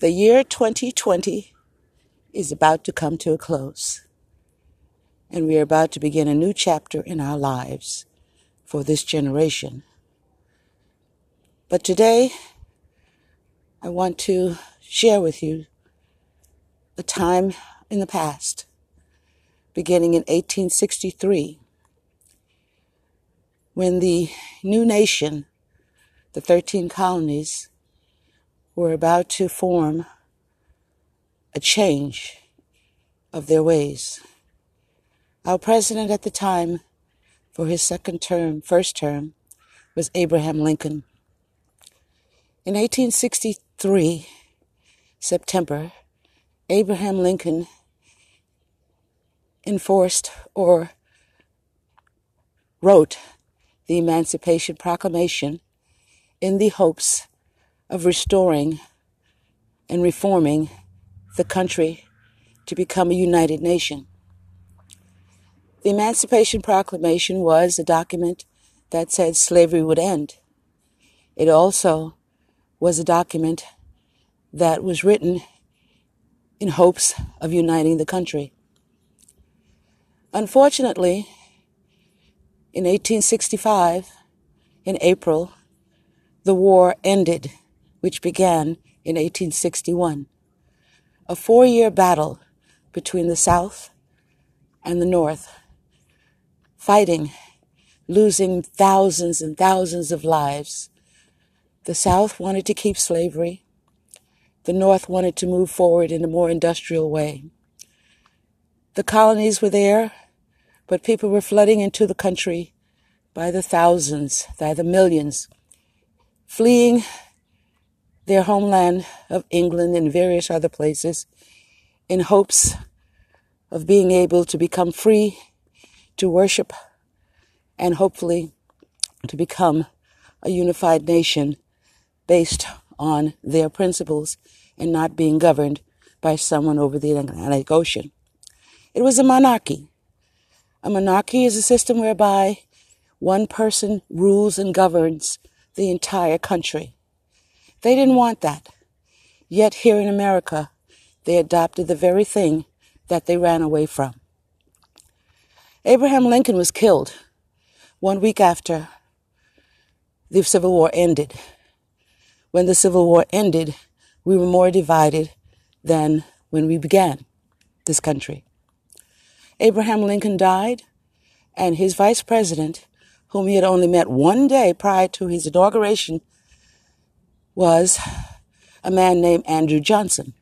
The year 2020 is about to come to a close, and we are about to begin a new chapter in our lives for this generation. But today, I want to share with you a time in the past, beginning in 1863, when the new nation, the 13 colonies, were about to form a change of their ways. Our president at the time, for his first term, was Abraham Lincoln. In 1863, September, Abraham Lincoln enforced or wrote the Emancipation Proclamation in the hopes of restoring and reforming the country to become a united nation. The Emancipation Proclamation was a document that said slavery would end. It also was a document that was written in hopes of uniting the country. Unfortunately, in 1865, in April, the war ended, which began in 1861. A 4-year battle between the South and the North, fighting, losing thousands and thousands of lives. The South wanted to keep slavery. The North wanted to move forward in a more industrial way. The colonies were there, but people were flooding into the country by the thousands, by the millions, fleeing their homeland of England and various other places in hopes of being able to become free, to worship, and hopefully to become a unified nation based on their principles and not being governed by someone over the Atlantic Ocean. It was a monarchy. A monarchy is a system whereby one person rules and governs the entire country. They didn't want that. Yet here in America, they adopted the very thing that they ran away from. Abraham Lincoln was killed 1 week after the Civil War ended. When the Civil War ended, we were more divided than when we began this country. Abraham Lincoln died, and his vice president, whom he had only met one day prior to his inauguration, was a man named Andrew Johnson.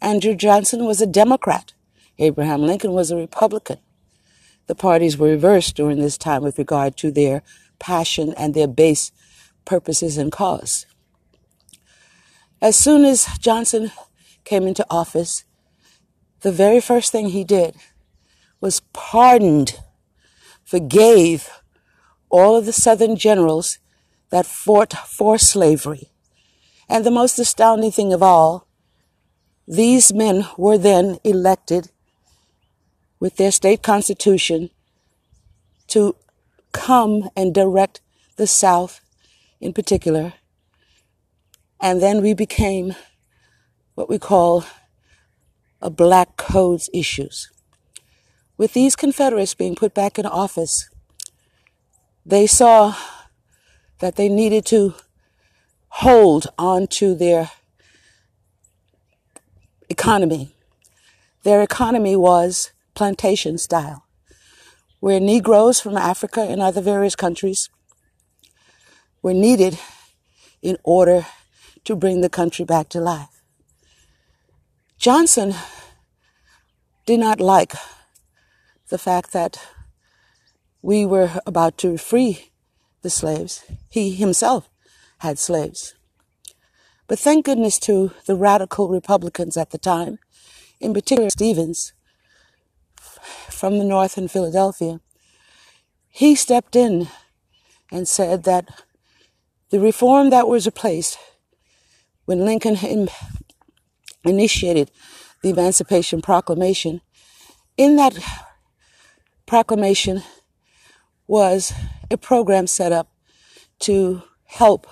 Andrew Johnson was a Democrat. Abraham Lincoln was a Republican. The parties were reversed during this time with regard to their passion and their base purposes and cause. As soon as Johnson came into office, the very first thing he did was forgave all of the Southern generals that fought for slavery. And the most astounding thing of all, these men were then elected with their state constitution to come and direct the South in particular. And then we became what we call a Black Codes issues. With these Confederates being put back in office, they saw that they needed to hold on to their economy. Their economy was plantation style, where Negroes from Africa and other various countries were needed in order to bring the country back to life. Johnson did not like the fact that we were about to free the slaves. He himself had slaves. But thank goodness to the radical Republicans at the time, in particular Stevens from the North in Philadelphia. He stepped in and said that the reform that was replaced when Lincoln initiated the Emancipation Proclamation, in that proclamation was a program set up to help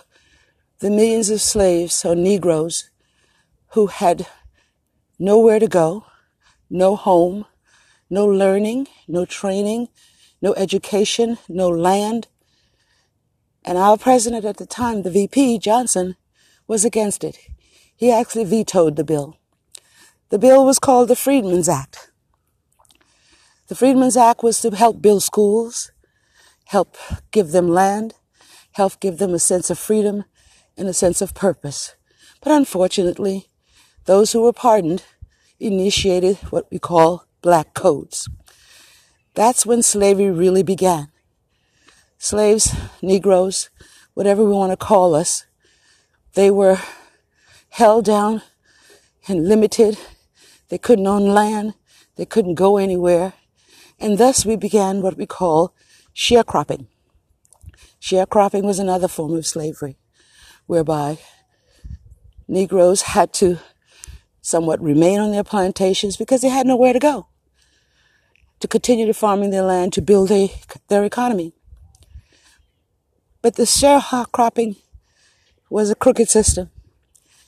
the millions of slaves or Negroes who had nowhere to go, no home, no learning, no training, no education, no land. And our president at the time, the VP, Johnson, was against it. He actually vetoed the bill. The bill was called the Freedmen's Act. The Freedmen's Act was to help build schools, help give them land, help give them a sense of freedom and a sense of purpose. But unfortunately, those who were pardoned initiated what we call black codes. That's when slavery really began. Slaves, Negroes, whatever we want to call us, they were held down and limited. They couldn't own land. They couldn't go anywhere. And thus we began what we call sharecropping. Sharecropping was another form of slavery, whereby Negroes had to somewhat remain on their plantations because they had nowhere to go, to continue to farming their land, to build their economy. But the sharecropping was a crooked system.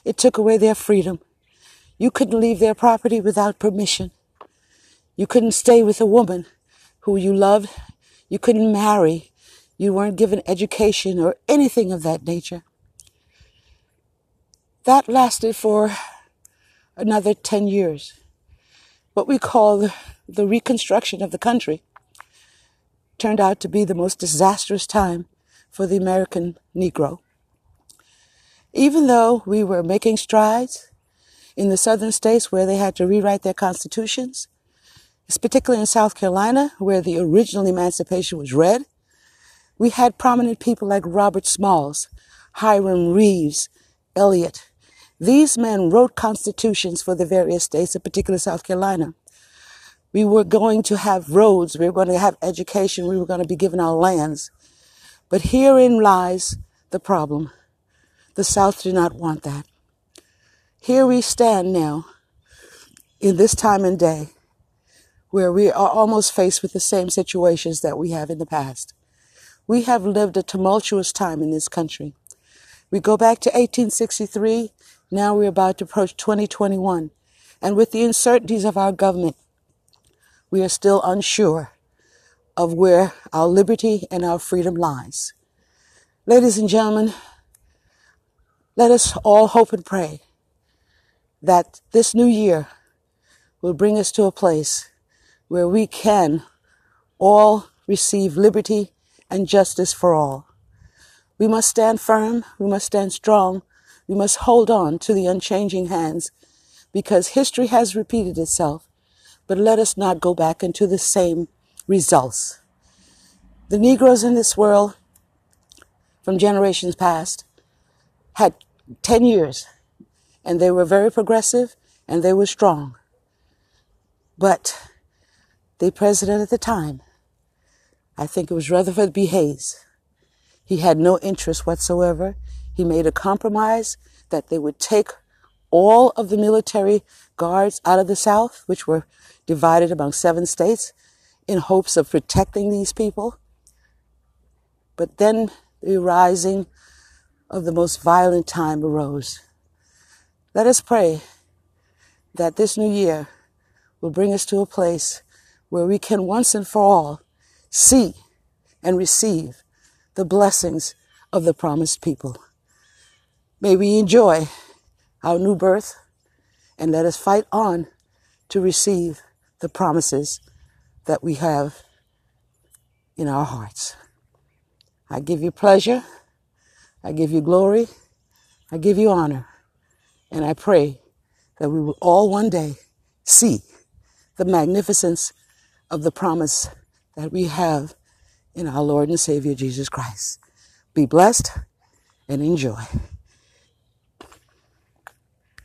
It took away their freedom. You couldn't leave their property without permission. You couldn't stay with a woman who you loved. You couldn't marry. You weren't given education or anything of that nature. That lasted for another 10 years. What we call the Reconstruction of the country turned out to be the most disastrous time for the American Negro. Even though we were making strides in the southern states where they had to rewrite their constitutions, particularly in South Carolina, where the original Emancipation was read, we had prominent people like Robert Smalls, Hiram Reeves, Elliott. These men wrote constitutions for the various states, in particular South Carolina. We were going to have roads, we were going to have education, we were going to be given our lands. But herein lies the problem. The South did not want that. Here we stand now, in this time and day, where we are almost faced with the same situations that we have in the past. We have lived a tumultuous time in this country. We go back to 1863. Now we're about to approach 2021. And with the uncertainties of our government, we are still unsure of where our liberty and our freedom lies. Ladies and gentlemen, let us all hope and pray that this new year will bring us to a place where we can all receive liberty and justice for all. We must stand firm, we must stand strong, we must hold on to the unchanging hands, because history has repeated itself, but let us not go back into the same results. The Negroes in this world, from generations past, had 10 years, and they were very progressive, and they were strong. But the president at the time, I think it was Rutherford B. Hayes, he had no interest whatsoever. He made a compromise that they would take all of the military guards out of the South, which were divided among 7 states, in hopes of protecting these people. But then the rising of the most violent time arose. Let us pray that this new year will bring us to a place where we can once and for all see and receive the blessings of the promised people. May we enjoy our new birth, and let us fight on to receive the promises that we have in our hearts. I give you pleasure, I give you glory, I give you honor, and I pray that we will all one day see the magnificence of the promise that we have in our Lord and Savior, Jesus Christ. Be blessed and enjoy.